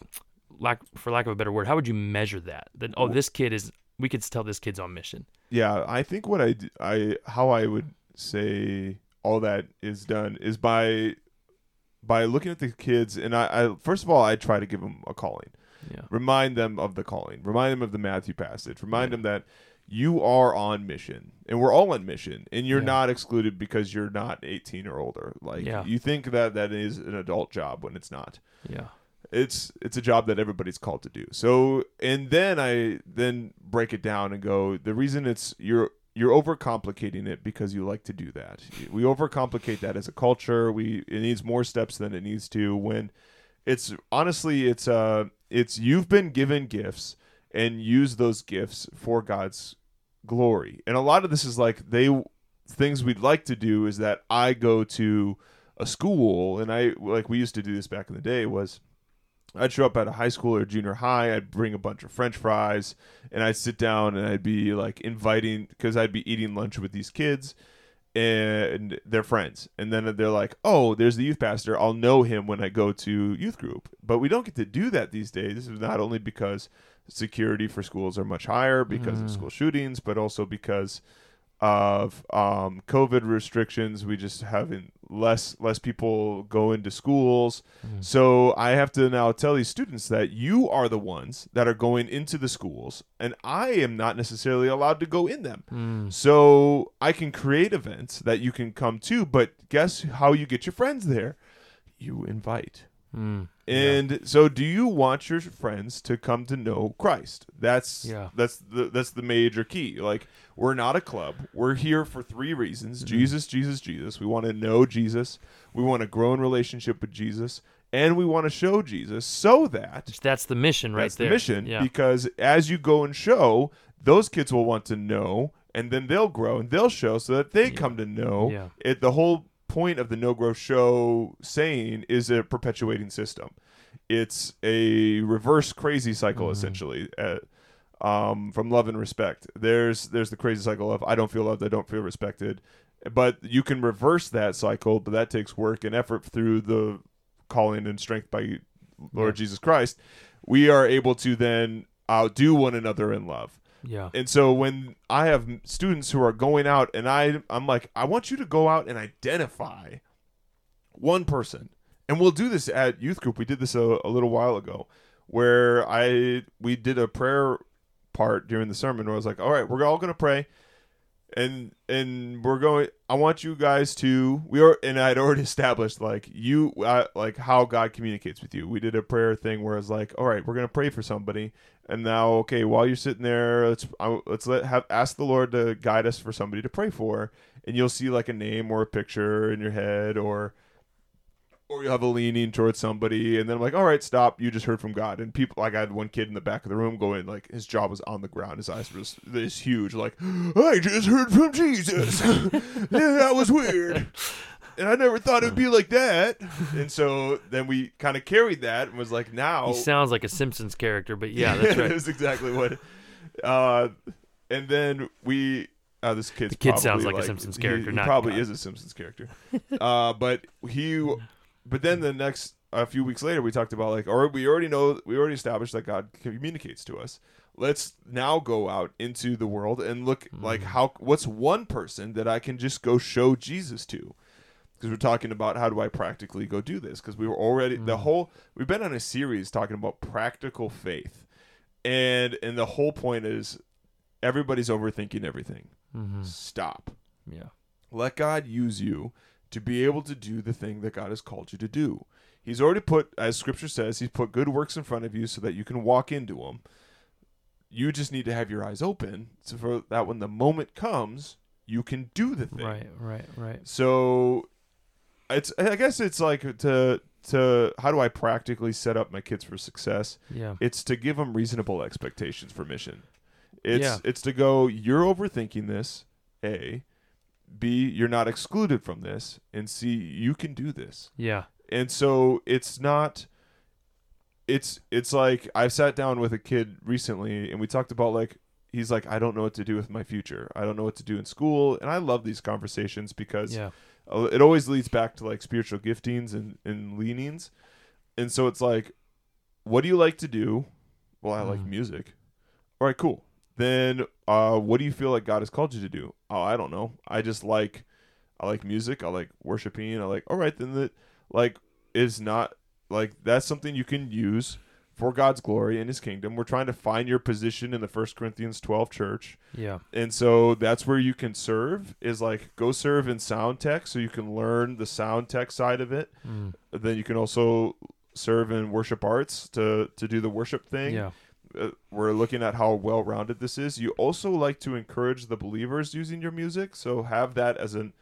lack, for lack of a better word, how would you measure that? That, oh, this kid is, we could tell this kid's on mission. Yeah, I think what I, I how I would say all that is done is by, by looking at the kids, and I, I first of all, I try to give them a calling. Yeah. Remind them of the calling. Remind them of the Matthew passage. Remind yeah. them that you are on mission, and we're all on mission, and you're yeah. not excluded because you're not eighteen or older. Like yeah. you think that that is an adult job when it's not. Yeah, it's it's a job that everybody's called to do. So, and then I then break it down and go. The reason it's you're you're overcomplicating it because you like to do that. We overcomplicate that as a culture. We it needs more steps than it needs to. When it's honestly it's a uh, It's you've been given gifts and use those gifts for God's glory. And a lot of this is like they things we'd like to do is that I go to a school and I like we used to do this back in the day was I'd show up at a high school or junior high. I'd bring a bunch of French fries and I'd sit down and I'd be like inviting because I'd be eating lunch with these kids and their friends, and then they're like, oh, there's the youth pastor, I'll know him when I go to youth group. But we don't get to do that these days. This is not only because security for schools are much higher because mm. of school shootings, but also because of um COVID restrictions. We just haven't less less people go into schools. mm. So I have to now tell these students that you are the ones that are going into the schools, and I am not necessarily allowed to go in them. mm. So I can create events that you can come to, but guess how you get your friends there? You invite. mm. And yeah. so do you want your friends to come to know Christ? That's yeah. that's the that's the major key. Like, we're not a club. We're here for three reasons. Mm-hmm. Jesus, Jesus, Jesus. We want to know Jesus. We want to grow in relationship with Jesus, and we want to show Jesus so that that's the mission right that's there. The mission yeah. because as you go and show, those kids will want to know, and then they'll grow and they'll show so that they yeah. come to know yeah. it. The whole point of the No Grow Show saying is a perpetuating system. It's a reverse crazy cycle, mm. essentially, uh, um, from love and respect. There's there's the crazy cycle of I don't feel loved, I don't feel respected. But you can reverse that cycle, but that takes work and effort through the calling and strength by Lord yeah. Jesus Christ. We are able to then outdo one another in love. Yeah. And so when I have students who are going out and I, I'm like, I want you to go out and identify one person. And we'll do this at youth group. We did this a, a little while ago where I we did a prayer part during the sermon where I was like, all right, we're all going to pray. And and we're going. I want you guys to. We are, and I'd already established like you, I, like how God communicates with you. We did a prayer thing where it's like, all right, we're gonna pray for somebody, and now okay, while you're sitting there, let's I, let's let have ask the Lord to guide us for somebody to pray for, and you'll see like a name or a picture in your head, or or you'll have a leaning towards somebody, and then I'm like, all right, stop. You just heard from God, and people like I had one kid in the back of the room going like his jaw was on the ground, his eyes were just this huge, like I just heard from Jesus. That was weird, and I never thought it'd be like that. And so then we kind of carried that and was like, now he sounds like a Simpsons character, but yeah, that's right. That's exactly what. Uh, and then we. Uh, this kid's the kid probably sounds like, like a Simpsons character. He, he not probably God. Is a Simpsons character, uh, but he. But then the next, a few weeks later, we talked about like, or we already know, we already established that God communicates to us. Let's now go out into the world and look mm. like how, what's one person that I can just go show Jesus to? Because we're talking about how do I practically go do this? Because we were already, mm. the whole, we've been on a series talking about practical faith. And, and the whole point is everybody's overthinking everything. Mm-hmm. Stop. Yeah. Let God use you to be able to do the thing that God has called you to do. He's already put, as Scripture says, he's put good works in front of you so that you can walk into them. You just need to have your eyes open so for that when the moment comes, you can do the thing. Right, right, right. So it's, I guess it's like to to how do I practically set up my kids for success? Yeah. It's to give them reasonable expectations for mission. It's yeah. it's to go, you're overthinking this, A. B, you're not excluded from this, and C, you can do this. Yeah. And so it's not, it's it's like I sat down with a kid recently, and we talked about like, he's like, I don't know what to do with my future. I don't know what to do in school. And I love these conversations because yeah. it always leads back to like spiritual giftings and, and leanings. And so it's like, what do you like to do? Well, I mm. like music. All right, cool. Then uh, what do you feel like God has called you to do? Oh, I don't know. I just like, I like music. I like worshiping. I like, all right, then that like is not like that's something you can use for God's glory and his kingdom. We're trying to find your position in the First Corinthians twelve church. Yeah. And so that's where you can serve is like go serve in sound tech so you can learn the sound tech side of it. Mm. Then you can also serve in worship arts to, to do the worship thing. Yeah. Uh, we're looking at how well-rounded this is. You also like to encourage the believers using your music, so have that as an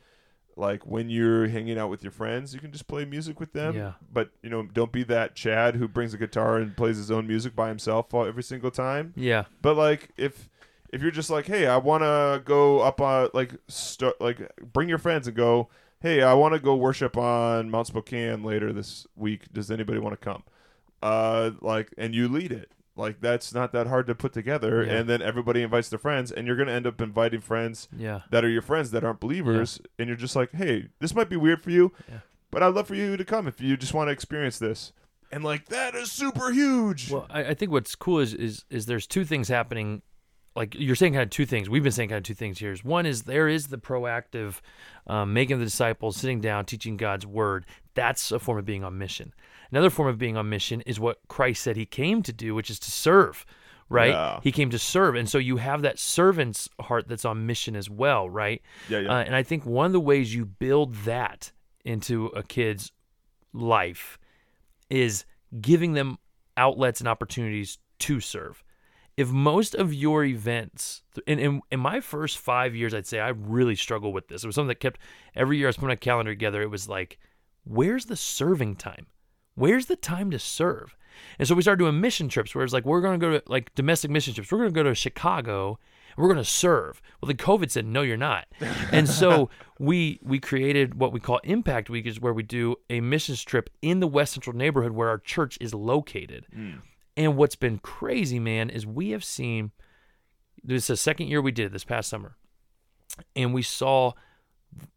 like when you're hanging out with your friends, you can just play music with them. Yeah. But you know, don't be that Chad who brings a guitar and plays his own music by himself every single time. Yeah. But like if if you're just like, hey, I want to go up on like start like bring your friends and go, hey, I want to go worship on Mount Spokane later this week. Does anybody want to come? Uh, like and you lead it. Like, that's not that hard to put together. Yeah. And then everybody invites their friends, and you're going to end up inviting friends yeah. that are your friends that aren't believers. Yeah. And you're just like, hey, this might be weird for you, yeah. but I'd love for you to come if you just want to experience this. And, like, that is super huge. Well, I, I think what's cool is, is is there's two things happening. Like, you're saying kind of two things. We've been saying kind of two things here. One is there is the proactive um, making the disciples, sitting down, teaching God's word. That's a form of being on mission. Another form of being on mission is what Christ said he came to do, which is to serve, right? Yeah. He came to serve. And so you have that servant's heart that's on mission as well, right? Yeah, yeah. Uh, and I think one of the ways you build that into a kid's life is giving them outlets and opportunities to serve. If most of your events, in, in in my first five years, I'd say I really struggled with this. It was something that kept, every year I was putting my calendar together, it was like, where's the serving time? Where's the time to serve? And so we started doing mission trips where it's like, we're going to go to like domestic mission trips. We're going to go to Chicago and we're going to serve. Well, then COVID said, no, you're not. And so we we created what we call Impact Week, is where we do a missions trip in the West Central neighborhood where our church is located. Mm. And what's been crazy, man, is we have seen, this is the second year we did it this past summer, and we saw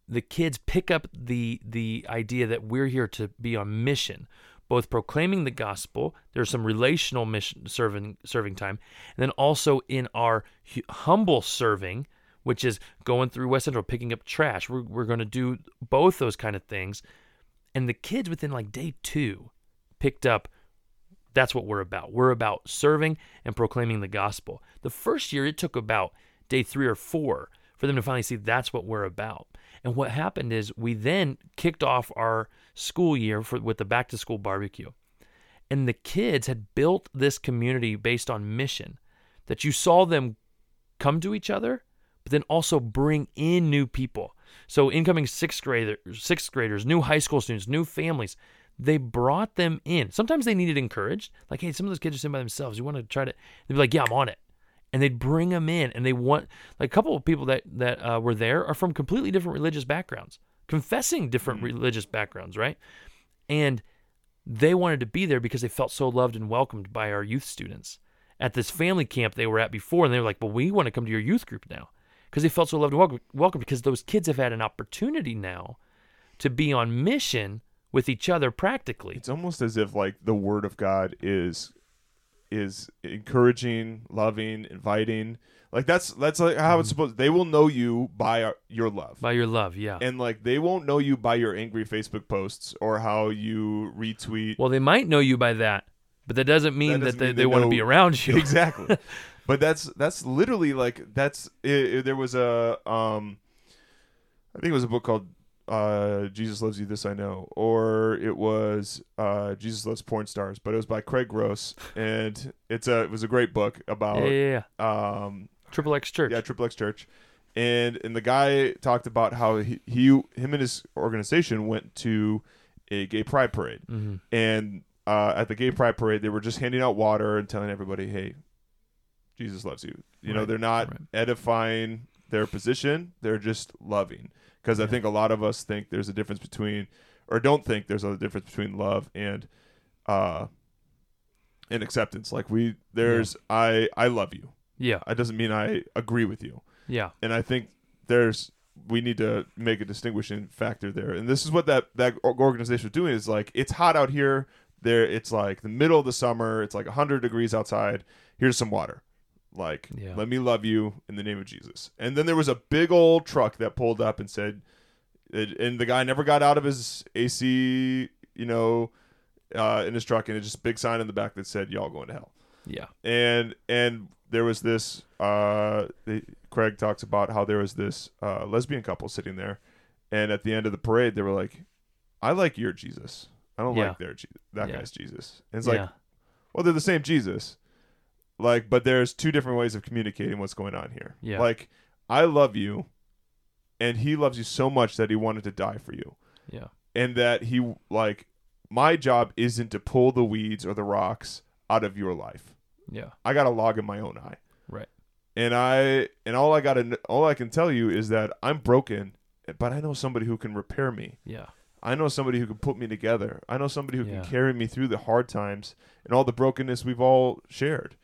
the kids pick up the the idea that we're here to be on mission, both proclaiming the gospel. There's some relational mission serving serving time, and then also in our humble serving, which is going through West Central, picking up trash. We're we're going to do both those kind of things, and the kids within like day two picked up. That's what we're about. We're about serving and proclaiming the gospel. The first year it took about day three or four for them to finally see that's what we're about. And what happened is we then kicked off our school year for, with the back-to-school barbecue. And the kids had built this community based on mission, that you saw them come to each other, but then also bring in new people. So incoming sixth graders, sixth graders, new high school students, new families, they brought them in. Sometimes they needed encouraged. Like, hey, some of those kids are sitting by themselves. You want to try to, they'd be like, yeah, I'm on it. And they'd bring them in, and they want, like, a couple of people that, that uh, were there are from completely different religious backgrounds, confessing different mm-hmm. religious backgrounds, right? And they wanted to be there because they felt so loved and welcomed by our youth students at this family camp they were at before. And they were like, well, we want to come to your youth group now, because they felt so loved and welcome, welcomed, because those kids have had an opportunity now to be on mission with each other practically. It's almost as if, like, the Word of God is... is encouraging, loving, inviting. Like that's that's like how it's supposed. They will know you by our, your love. By your love, yeah. And like they won't know you by your angry Facebook posts or how you retweet. Well, they might know you by that, but that doesn't mean that, doesn't that they, mean they, they want to be around you. Exactly. But that's that's literally like that's. It, it, there was a um, I think it was a book called uh, Jesus Loves You, This I Know, or it was uh, Jesus Loves Porn Stars, but it was by Craig Gross, and it's a it was a great book about yeah, yeah, yeah. um Triple X Church, yeah, Triple X Church, and and the guy talked about how he, he him and his organization went to a gay pride parade, mm-hmm. and uh, at the gay pride parade they were just handing out water and telling everybody, hey, Jesus loves you. You right. know, they're not right. edifying their position; they're just loving. Because I think a lot of us think there's a difference between, or don't think there's a difference between love and, uh, and acceptance. Like we, there's yeah. I I love you. Yeah. It doesn't mean I agree with you. Yeah. And I think there's we need to make a distinguishing factor there. And this is what that that organization is doing. Is like it's hot out here. There, it's like the middle of the summer. It's like one hundred degrees outside. Here's some water. Like, yeah. let me love you in the name of Jesus. And then there was a big old truck that pulled up and said, and the guy never got out of his A C, you know, uh, in his truck, and it's just a big sign in the back that said, y'all going to hell. Yeah. And and there was this, uh, the, Craig talks about how there was this uh, lesbian couple sitting there, and at the end of the parade, they were like, I like your Jesus. I don't yeah. like their Jesus. That yeah. guy's Jesus. And it's like, yeah. well, they're the same Jesus. Like, but there's two different ways of communicating what's going on here. Yeah. Like, I love you, and he loves you so much that he wanted to die for you. Yeah. And that he, like, my job isn't to pull the weeds or the rocks out of your life. Yeah. I got a log in my own eye. Right. And I, and all I got to, all I can tell you is that I'm broken, but I know somebody who can repair me. Yeah. I know somebody who can put me together. I know somebody who yeah. can carry me through the hard times and all the brokenness we've all shared.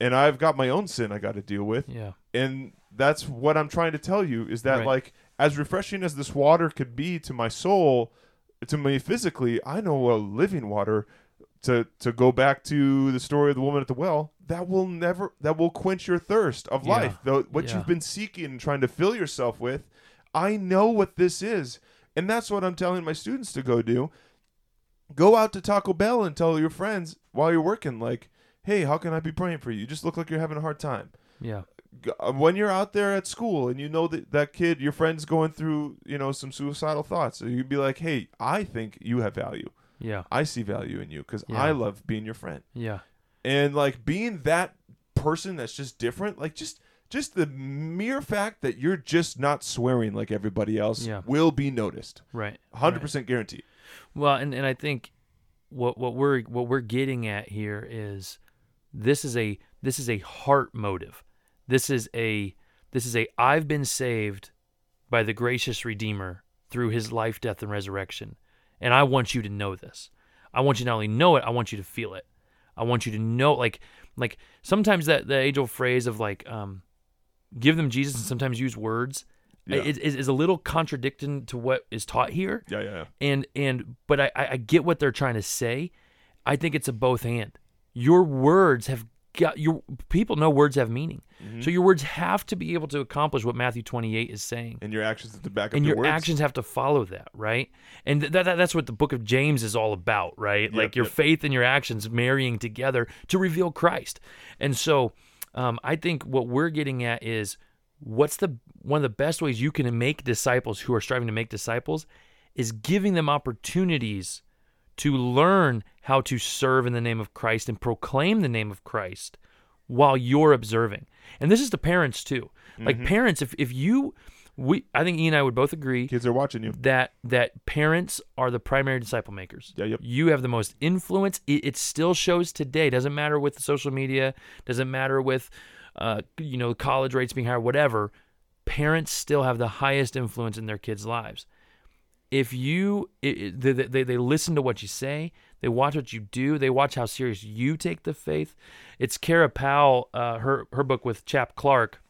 And I've got my own sin I got to deal with. Yeah. And that's what I'm trying to tell you is that, right. like, as refreshing as this water could be to my soul, to me physically, I know a living water, to, to go back to the story of the woman at the well, that will never, that will quench your thirst of yeah. life. Though what yeah. you've been seeking and trying to fill yourself with, I know what this is. And that's what I'm telling my students to go do. Go out to Taco Bell and tell your friends while you're working, like, hey, how can I be praying for you? You just look like you're having a hard time. Yeah. When you're out there at school and you know that that kid, your friend's going through, you know, some suicidal thoughts, so you'd be like, hey, I think you have value. Yeah. I see value in you because yeah. I love being your friend. Yeah. And like being that person that's just different, like just just the mere fact that you're just not swearing like everybody else yeah. will be noticed. Right. one hundred percent right. guaranteed. Well, and, and I think what what we're what we're getting at here is, This is a this is a heart motive. This is a this is a I've been saved by the gracious Redeemer through his life, death, and resurrection. And I want you to know this. I want you to not only know it, I want you to feel it. I want you to know like like sometimes that the age old phrase of like um give them Jesus and sometimes use words yeah. is it, is a little contradicting to what is taught here. Yeah, yeah, yeah. And and but I, I get what they're trying to say. I think it's a both and. Your words have got your people know words have meaning, mm-hmm. so your words have to be able to accomplish what Matthew twenty-eight is saying, and your actions have to back up and your, your words. Actions have to follow that, right? And th- that that's what the book of James is all about, right? Yep, like your yep. faith and your actions marrying together to reveal Christ. And so, um, I think what we're getting at is what's the one of the best ways you can make disciples who are striving to make disciples is giving them opportunities to learn how to serve in the name of Christ and proclaim the name of Christ while you're observing. And this is to parents too. Mm-hmm. Like parents, if if you, we, I think Ian and I would both agree. Kids are watching you. That that parents are the primary disciple makers. Yeah, yep. You have the most influence. It, it still shows today. Doesn't matter with social media. Doesn't matter with, uh, you know, college rates being higher, whatever. Parents still have the highest influence in their kids' lives. If you, it, they, they, they listen to what you say, they watch what you do, they watch how serious you take the faith. It's Kara Powell, uh, her her book with Chap Clark,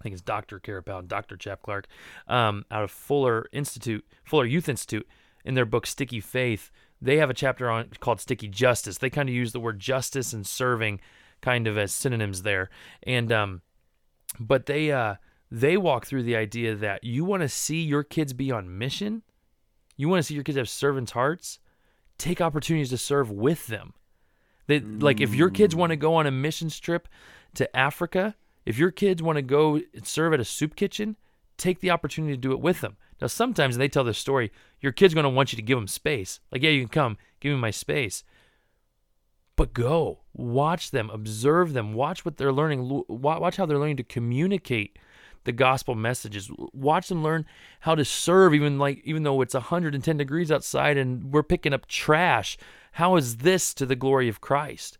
I think it's Doctor Kara Powell, Doctor Chap Clark, um, out of Fuller Institute, Fuller Youth Institute, in their book Sticky Faith, they have a chapter on called Sticky Justice. They kind of use the word justice and serving kind of as synonyms there, and um, but they uh, they walk through the idea that you want to see your kids be on mission. You want to see your kids have servants' hearts? Take opportunities to serve with them. They, like if your kids want to go on a missions trip to Africa, if your kids want to go serve at a soup kitchen, take the opportunity to do it with them. Now, sometimes they tell this story, your kid's going to want you to give them space. Like, yeah, you can come, give me my space. But go, watch them, observe them, watch what they're learning, watch how they're learning to communicate the gospel messages. Watch them learn how to serve, even like even though it's one hundred ten degrees outside and we're picking up trash. How is this to the glory of Christ?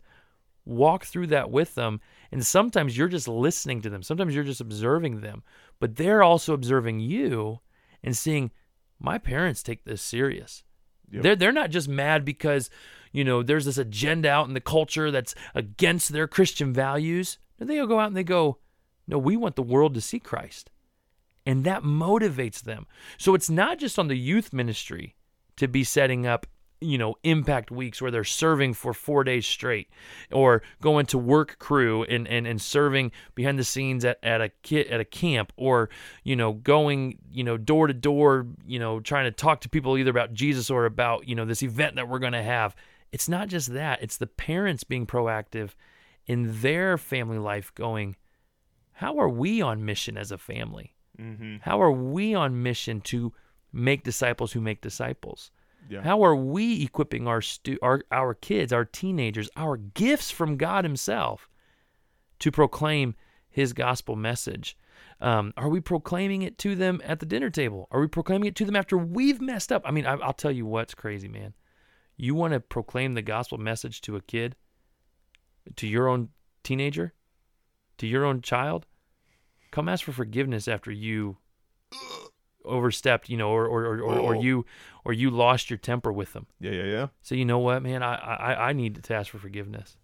Walk through that with them, and sometimes you're just listening to them. Sometimes you're just observing them, but they're also observing you and seeing, my parents take this serious. Yep. They're, they're not just mad because, you know, there's this agenda out in the culture that's against their Christian values. And they'll go out and they go, no, we want the world to see Christ. And that motivates them. So it's not just on the youth ministry to be setting up, you know, impact weeks where they're serving for four days straight or going to work crew and and, and serving behind the scenes at, at a kid at a camp, or, you know, going, you know, door to door, you know, trying to talk to people either about Jesus or about, you know, this event that we're going to have. It's not just that. It's the parents being proactive in their family life going, how are we on mission as a family? Mm-hmm. How are we on mission to make disciples who make disciples? Yeah. How are we equipping our, stu- our our kids, our teenagers, our gifts from God himself to proclaim his gospel message? Um, are we proclaiming it to them at the dinner table? Are we proclaiming it to them after we've messed up? I mean, I, I'll tell you what's crazy, man. You want to proclaim the gospel message to a kid, to your own teenager, to your own child, come ask for forgiveness after you overstepped, you know, or or or, or, or you or you lost your temper with them. Yeah, yeah, yeah. So you know what, man, I I, I need to ask for forgiveness.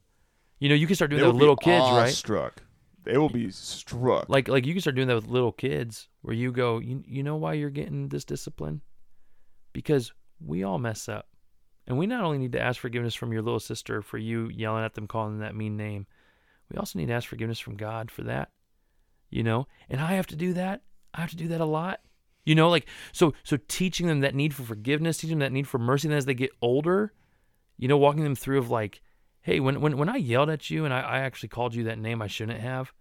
You know, you can start doing they that with little kids, right? Struck. They will be struck. Like like you can start doing that with little kids, where you go, you you know why you're getting this discipline? Because we all mess up, and we not only need to ask forgiveness from your little sister for you yelling at them, calling them that mean name. We also need to ask forgiveness from God for that, you know? And I have to do that. I have to do that a lot. You know, like, so so teaching them that need for forgiveness, teaching them that need for mercy, and as they get older, you know, walking them through of like, hey, when when, when I yelled at you and I, I actually called you that name I shouldn't have,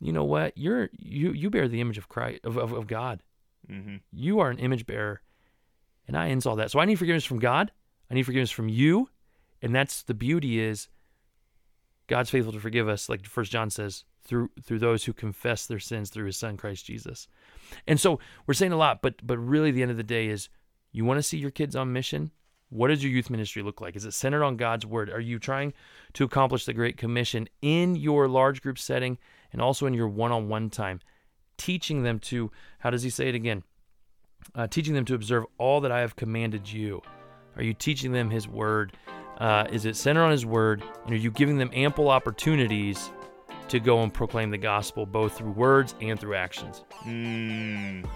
you know what? You're you you bear the image of Christ, of, of, of God. Mm-hmm. You are an image bearer, and I ends all that. So I need forgiveness from God. I need forgiveness from you, and that's the beauty is, God's faithful to forgive us, like First John says, through through those who confess their sins through his son, Christ Jesus. And so we're saying a lot, but but really the end of the day is, you want to see your kids on mission? What does your youth ministry look like? Is it centered on God's word? Are you trying to accomplish the Great Commission in your large group setting and also in your one-on-one time? Teaching them to, how does he say it again? Uh, teaching them to observe all that I have commanded you. Are you teaching them his word? Uh, is it centered on his word, and are you giving them ample opportunities to go and proclaim the gospel, both through words and through actions? Mm.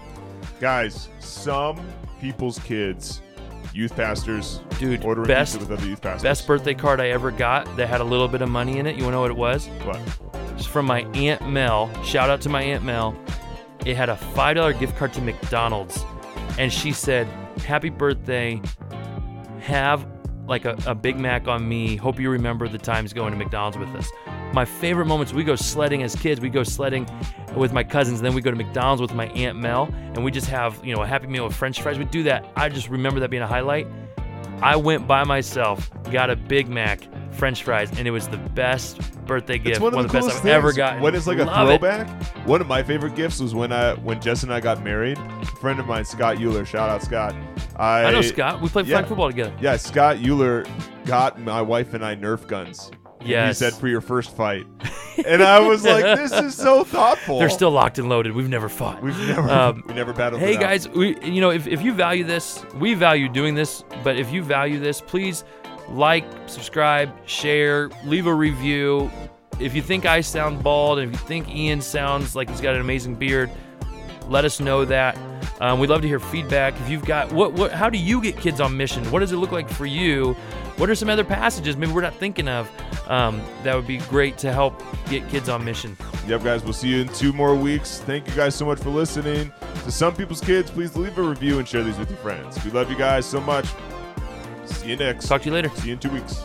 Guys, some people's kids, youth pastors, dude, ordering best, pizza with other youth pastors. Best birthday card I ever got that had a little bit of money in it. You want to know what it was? What? It was from my Aunt Mel. Shout out to my Aunt Mel. It had a five dollars gift card to McDonald's, and she said, happy birthday, have like a, a Big Mac on me. Hope you remember the times going to McDonald's with us. my favorite moments, we go sledding as kids. We go sledding with my cousins, and then we go to McDonald's with my Aunt Mel, and we just have, you know, a Happy Meal with French fries. We do that. I just remember that being a highlight. I went by myself, got a Big Mac, French fries, and it was the best birthday gift. It's one of, one of the, the best I've things. ever gotten. When it's like Love a throwback, it. One of my favorite gifts was when I when Jess and I got married. A friend of mine, Scott Euler, shout out Scott. I, I know Scott. We played yeah, flag football together. Yeah, Scott Euler got my wife and I Nerf guns. Yes. He said, for your first fight. And I was like, this is so thoughtful. They're still locked and loaded. We've never fought. We've never um, we never battled. Hey, guys, we, you know, if, if you value this, we value doing this. But if you value this, please like, subscribe, share, leave a review. If you think I sound bald, and if you think Ian sounds like he's got an amazing beard, let us know that. Um, we'd love to hear feedback. If you've got what, what, how do you get kids on mission? What does it look like for you? What are some other passages maybe we're not thinking of? Um, that would be great to help get kids on mission. Yep, guys, we'll see you in two more weeks. Thank you guys so much for listening. To Some People's Kids, please leave a review and share these with your friends. We love you guys so much. See you next. Talk to you later. See you in two weeks.